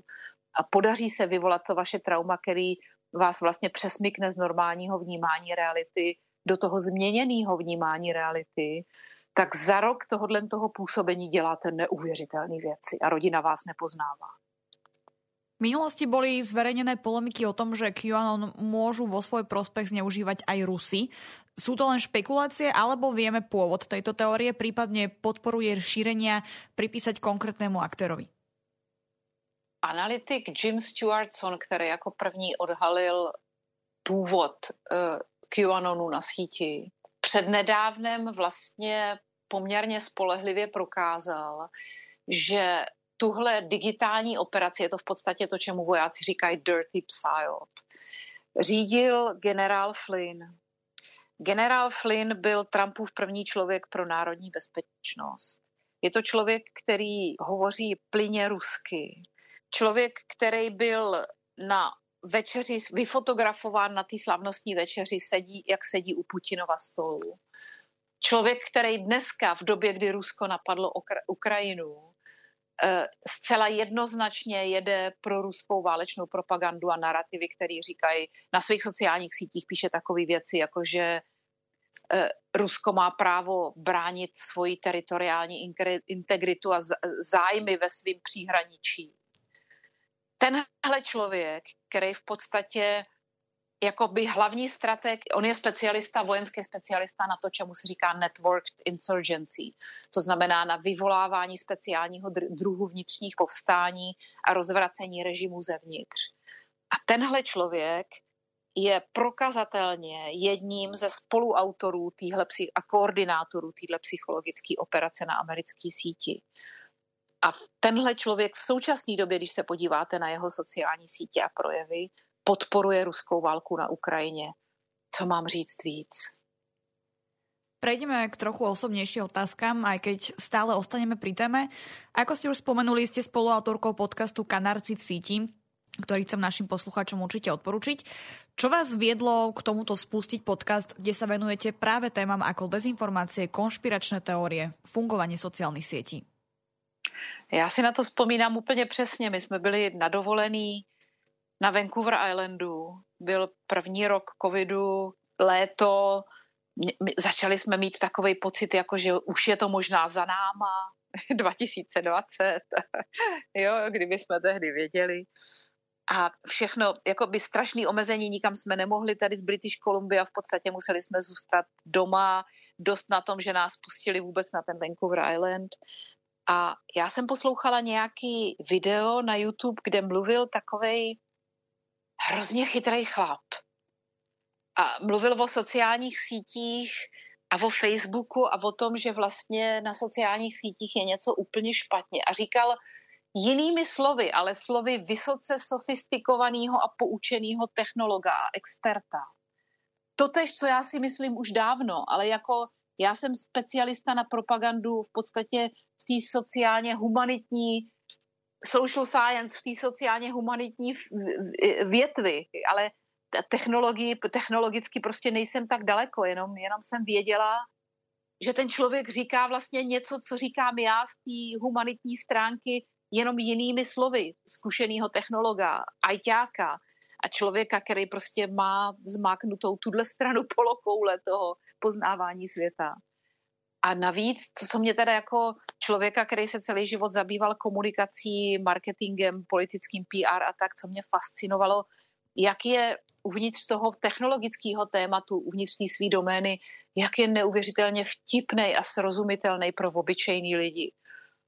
a podaří se vyvolat to vaše trauma, který vás vlastně přesmykne z normálního vnímání reality do toho změněného vnímání reality, tak za rok tohodlen toho pôsobení děláte neuvěřitelné věci a rodina vás nepoznává. V minulosti boli zverejnené polemiky o tom, že QAnon môžu vo svoj prospech zneužívať aj Rusy. Sú to len špekulácie, alebo vieme pôvod tejto teórie, prípadne podporuje šírenia pripísať konkrétnemu aktérovi? Analytik Jim Stewartson, ktorý ako první odhalil pôvod QAnonu na síti, přednedávnem vlastně poměrně spolehlivě prokázal, že tuhle digitální operaci, je to v podstatě to, čemu vojáci říkají dirty psyop, řídil generál Flynn. Generál Flynn byl Trumpův první člověk pro národní bezpečnost. Je to člověk, který hovoří plyně rusky. Člověk, který byl na večeři, vyfotografován na té slavnostní večeři, sedí, jak sedí u Putinova stolu. Člověk, který dneska, v době, kdy Rusko napadlo Ukrajinu, zcela jednoznačně jede pro ruskou válečnou propagandu a narrativy, který říkají, na svých sociálních sítích píše takové věci, jako že Rusko má právo bránit svoji teritoriální integritu a zájmy ve svým příhraničí. Tenhle člověk, který v podstatě jakoby hlavní strateg, on je specialista, vojenský specialista na to, čemu se říká networked insurgency. To znamená na vyvolávání speciálního druhu vnitřních povstání a rozvracení režimu zevnitř. A tenhle člověk je prokazatelně jedním ze spoluautorů týhle psych- a koordinátorů téhle psychologické operace na americké síti. A tenhle člověk v současné době, když se podíváte na jeho sociální sítě a projevy, podporuje ruskou válku na Ukrajine. Co mám říct víc? Prejdeme k trochu osobnejším otázkam, aj keď stále ostaneme pri téme. Ako ste už spomenuli, ste spoluautorkou podcastu Kanárci v síti, ktorý chcem našim poslucháčom určite odporučiť. Čo vás viedlo k tomuto spustiť podcast, kde sa venujete práve témam ako dezinformácie, konšpiračné teórie, fungovanie sociálnych sietí? Já si na to vzpomínám úplně přesně. My jsme byli nadovolení na Vancouver Islandu. Byl první rok covidu, léto. Začali jsme mít takový pocit, jako že už je to možná za náma. dva tisíce dvacet. Jo, kdyby jsme tehdy věděli. A všechno, jako by strašný omezení, nikam jsme nemohli tady z British Columbia, v podstatě museli jsme zůstat doma. Dost na tom, že nás pustili vůbec na ten Vancouver Island. A já jsem poslouchala nějaký video na YouTube, kde mluvil takovej hrozně chytrý chlap. A mluvil o sociálních sítích a o Facebooku a o tom, že vlastně na sociálních sítích je něco úplně špatně. A říkal jinými slovy, ale slovy vysoce sofistikovaného a poučeného technologa a experta. Totéž, co já si myslím už dávno, ale jako já jsem specialista na propagandu v podstatě v té sociálně humanitní social science, v té sociálně humanitní větvi, ale technologii, technologicky prostě nejsem tak daleko, jenom, jenom jsem věděla, že ten člověk říká vlastně něco, co říkám já z té humanitní stránky, jenom jinými slovy, zkušenýho technologa, ajťáka a člověka, který prostě má zmáknutou tuhle stranu polokoule toho poznávání světa. A navíc, to, co mě teda jako člověka, který se celý život zabýval komunikací, marketingem, politickým pé er a tak, co mě fascinovalo, jak je uvnitř toho technologického tématu, uvnitř té své domény, jak je neuvěřitelně vtipnej a srozumitelný pro obyčejný lidi.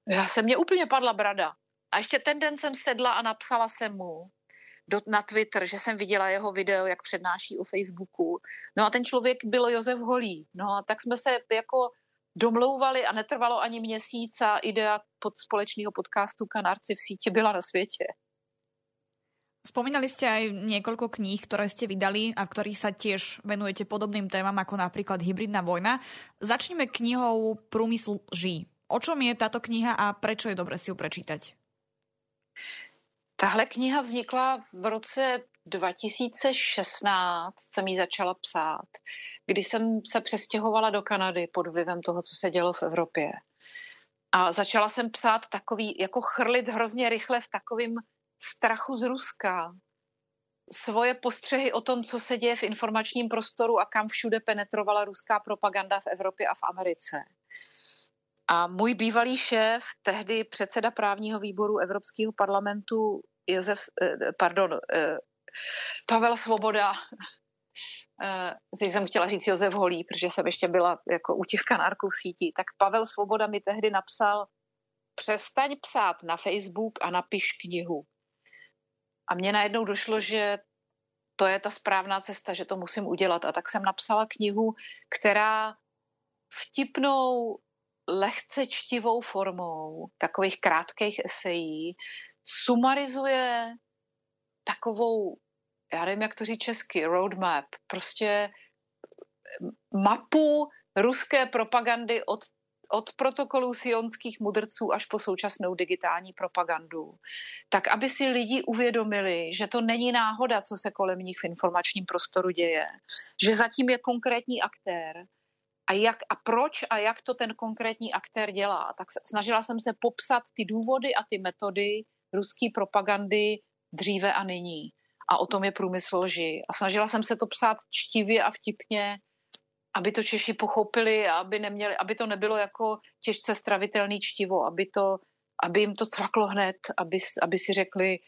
Já se mě úplně padla brada. A ještě ten den jsem sedla a napsala jsem mu do, na Twitter, že jsem viděla jeho video, jak přednáší o Facebooku. No a ten člověk byl Josef Holý. No a tak jsme se jako domlouvali a netrvalo ani měsíc a idea pod společného podcastu Kanárci v síti byla na světě. Spomínali ste aj niekoľko kníh, ktoré ste vydali a ktorých sa tiež venujete podobným témam ako napríklad hybridná vojna. Začneme knihou Průmysl lží. O čom je táto kniha a prečo je dobre si ju prečítať? Tahle kniha vznikla v roce dva tisíce šestnáct, jsem ji začala psát, kdy jsem se přestěhovala do Kanady pod vlivem toho, co se dělo v Evropě. A začala jsem psát takový, jako chrlit hrozně rychle v takovým strachu z Ruska. Svoje postřehy o tom, co se děje v informačním prostoru a kam všude penetrovala ruská propaganda v Evropě a v Americe. A můj bývalý šéf, tehdy předseda právního výboru Evropského parlamentu, Josef, pardon, Pavel Svoboda, teď jsem chtěla říct Josef Holý, protože jsem ještě byla jako u těch kanárků v síti, tak Pavel Svoboda mi tehdy napsal, přestaň psát na Facebook a napiš knihu. A mně najednou došlo, že to je ta správná cesta, že to musím udělat. A tak jsem napsala knihu, která vtipnou, lehce čtivou formou takových krátkých esejí sumarizuje takovou, já nevím, jak to říct česky, roadmap, prostě mapu ruské propagandy od od protokolů sionských mudrců až po současnou digitální propagandu, tak aby si lidi uvědomili, že to není náhoda, co se kolem nich v informačním prostoru děje, že zatím je konkrétní aktér a, jak, a proč a jak to ten konkrétní aktér dělá. Tak snažila jsem se popsat ty důvody a ty metody ruské propagandy dříve a nyní. A o tom je Průmysl lží. A snažila jsem se to psát čtivě a vtipně, aby to Češi pochopili a aby neměli, aby to nebylo jako těžce stravitelný čtivo, aby to, aby jim to cvaklo hned, aby, aby si řekli,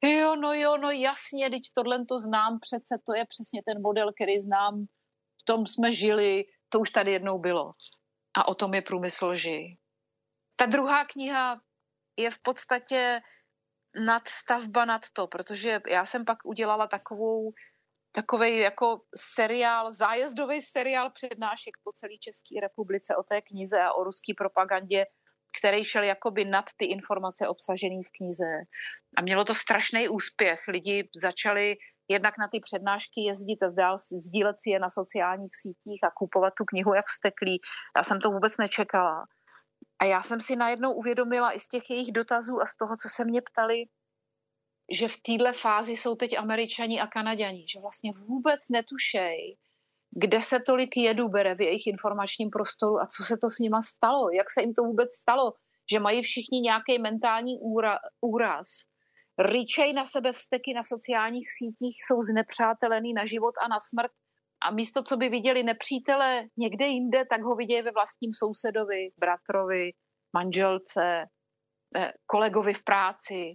jo, no jo, no jasně, teď tohle to znám přece, to je přesně ten model, který znám, v tom jsme žili, to už tady jednou bylo. A o tom je Průmysl lží. Ta druhá kniha je v podstatě nadstavba nad to, protože já jsem pak udělala takovou takovej jako seriál, zájezdový seriál přednášek po celé České republice o té knize a o ruské propagandě, který šel jakoby nad ty informace obsažené v knize. A mělo to strašný úspěch. Lidi začali jednak na ty přednášky jezdit a zdál, sdílet si je na sociálních sítích a kupovat tu knihu jak vsteklí. Já jsem to vůbec nečekala. A já jsem si najednou uvědomila i z těch jejich dotazů a z toho, co se mě ptali, že v téhle fázi jsou teď Američani a Kanaďani, že vlastně vůbec netušej, kde se tolik jedu bere v jejich informačním prostoru a co se to s nima stalo, jak se jim to vůbec stalo, že mají všichni nějaký mentální úra, úraz. Ryčej na sebe vzteky na sociálních sítích, jsou znepřátelený na život a na smrt a místo, co by viděli nepřítele někde jinde, tak ho vidějí ve vlastním sousedovi, bratrovi, manželce, kolegovi v práci.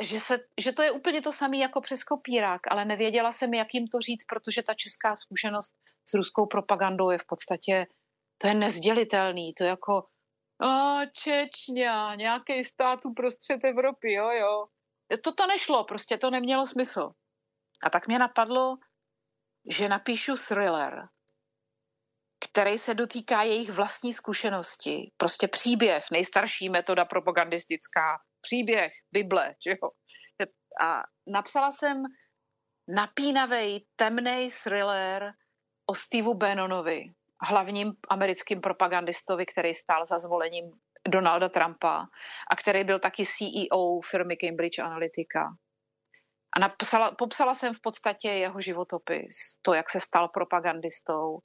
Že, se, že to je úplně to samé jako přes kopírák, ale nevěděla jsem, jak jim to říct, protože ta česká zkušenost s ruskou propagandou je v podstatě, to je nezdělitelný, to je jako a Čečňa, nějaký stát uprostřed Evropy, jo, jo. Toto nešlo, prostě to nemělo smysl. A tak mě napadlo, že napíšu thriller, který se dotýká jejich vlastní zkušenosti. Prostě příběh, nejstarší metoda propagandistická, příběh, Bible, že jo. A napsala jsem napínavej, temnej thriller o Steveu Bannonovi, hlavním americkým propagandistovi, který stál za zvolením Donalda Trumpa a který byl taky C E O firmy Cambridge Analytica. A napsala, popsala jsem v podstatě jeho životopis, to, jak se stal propagandistou.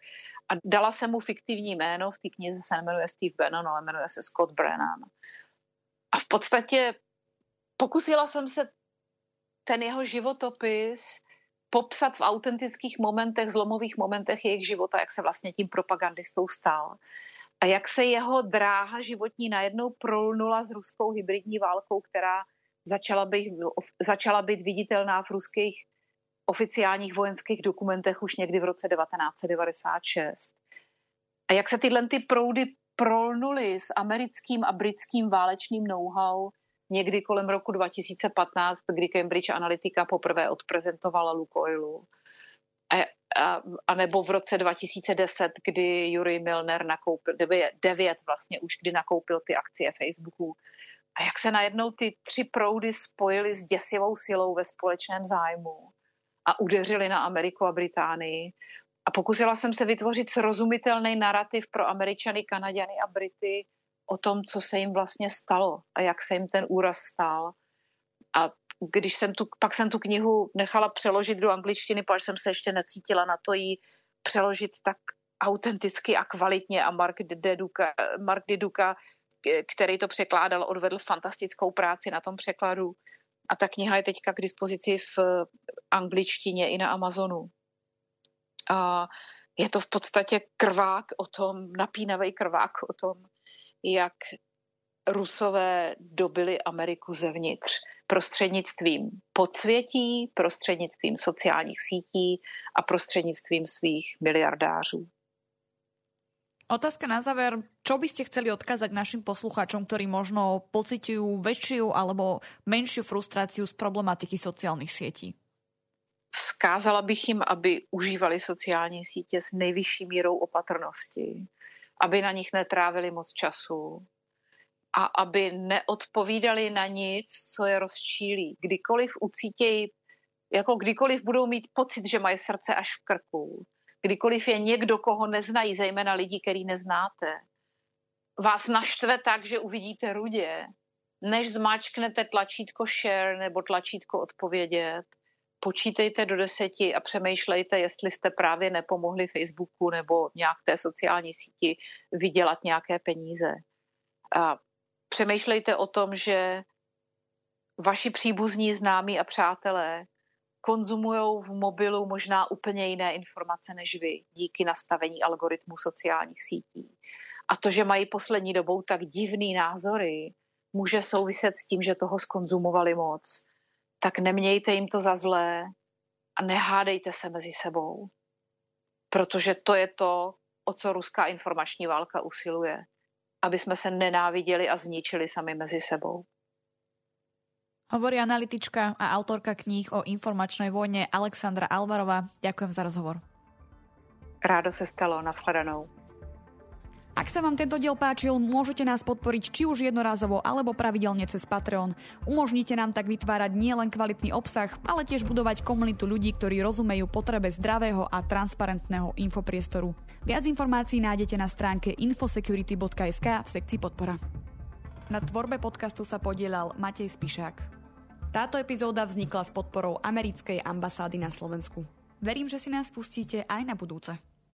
A dala jsem mu fiktivní jméno, v té knize se jmenuje Steve Bannon, ale jmenuje se Scott Brennan. A v podstatě pokusila jsem se ten jeho životopis popsat v autentických momentech, zlomových momentech jejich života, jak se vlastně tím propagandistou stal. A jak se jeho dráha životní najednou prolnula s ruskou hybridní válkou, která začala být, začala být viditelná v ruských oficiálních vojenských dokumentech už někdy v roce devatenáct set devadesát šest. A jak se tyhle ty proudy prolnuli s americkým a britským válečným know-how někdy kolem roku dva tisíce patnáct, kdy Cambridge Analytica poprvé odprezentovala Lukoilu. A, a, a nebo v roce dva tisíce deset, kdy Yuri Milner nakoupil, devět vlastně už, kdy nakoupil ty akcie Facebooku. A jak se najednou ty tři proudy spojily s děsivou silou ve společném zájmu a udeřily na Ameriku a Británii. A pokusila jsem se vytvořit srozumitelný narrativ pro Američany, Kanaďany a Brity o tom, co se jim vlastně stalo a jak se jim ten úraz stál. A když jsem tu, pak jsem tu knihu nechala přeložit do angličtiny, protože jsem se ještě necítila na to jí přeložit tak autenticky a kvalitně. A Mark Deduka, Mark Deduka, který to překládal, odvedl fantastickou práci na tom překladu. A ta kniha je teďka k dispozici v angličtině i na Amazonu. A je to v podstatě krvák o tom, napínavý krvák o tom, jak Rusové dobili Ameriku zevnitř prostřednictvím podsvětí, prostřednictvím sociálních sítí a prostřednictvím svých miliardářů. Otázka na záver. Čo by ste chceli odkázať našim poslucháčom, ktorí možno pociťujú väčšiu alebo menšiu frustráciu z problematiky sociálnych sietí? Vzkázala bych jim, aby užívali sociální sítě s nejvyšší mírou opatrnosti, aby na nich netrávili moc času a aby neodpovídali na nic, co je rozčílí. Kdykoliv ucítějí, jako kdykoliv budou mít pocit, že mají srdce až v krku, kdykoliv je někdo, koho neznají, zejména lidi, který neznáte, vás naštve tak, že uvidíte rudě, než zmáčknete tlačítko share nebo tlačítko odpovědět, počítejte do deseti a přemýšlejte, jestli jste právě nepomohli Facebooku nebo nějak té sociální síti vydělat nějaké peníze. A přemýšlejte o tom, že vaši příbuzní, známí a přátelé konzumují v mobilu možná úplně jiné informace než vy díky nastavení algoritmu sociálních sítí. A to, že mají poslední dobou tak divný názory, může souviset s tím, že toho skonzumovali moc. Tak nemějte jim to za zlé a nehádejte se mezi sebou. Protože to je to, o co ruská informační válka usiluje. Aby sme se nenáviděli a zničili sami mezi sebou. Hovorí analytička a autorka kníh o informačnej vojne Alexandra Alvarová. Ďakujem za rozhovor. Rádo se stalo, nashledanou. Ak sa vám tento diel páčil, môžete nás podporiť či už jednorázovo, alebo pravidelne cez Patreon. Umožnite nám tak vytvárať nielen kvalitný obsah, ale tiež budovať komunitu ľudí, ktorí rozumejú potrebe zdravého a transparentného infopriestoru. Viac informácií nájdete na stránke infosecurity bodka es ká v sekcii podpora. Na tvorbe podcastu sa podieľal Matej Spišák. Táto epizóda vznikla s podporou americkej ambasády na Slovensku. Verím, že si nás pustíte aj na budúce.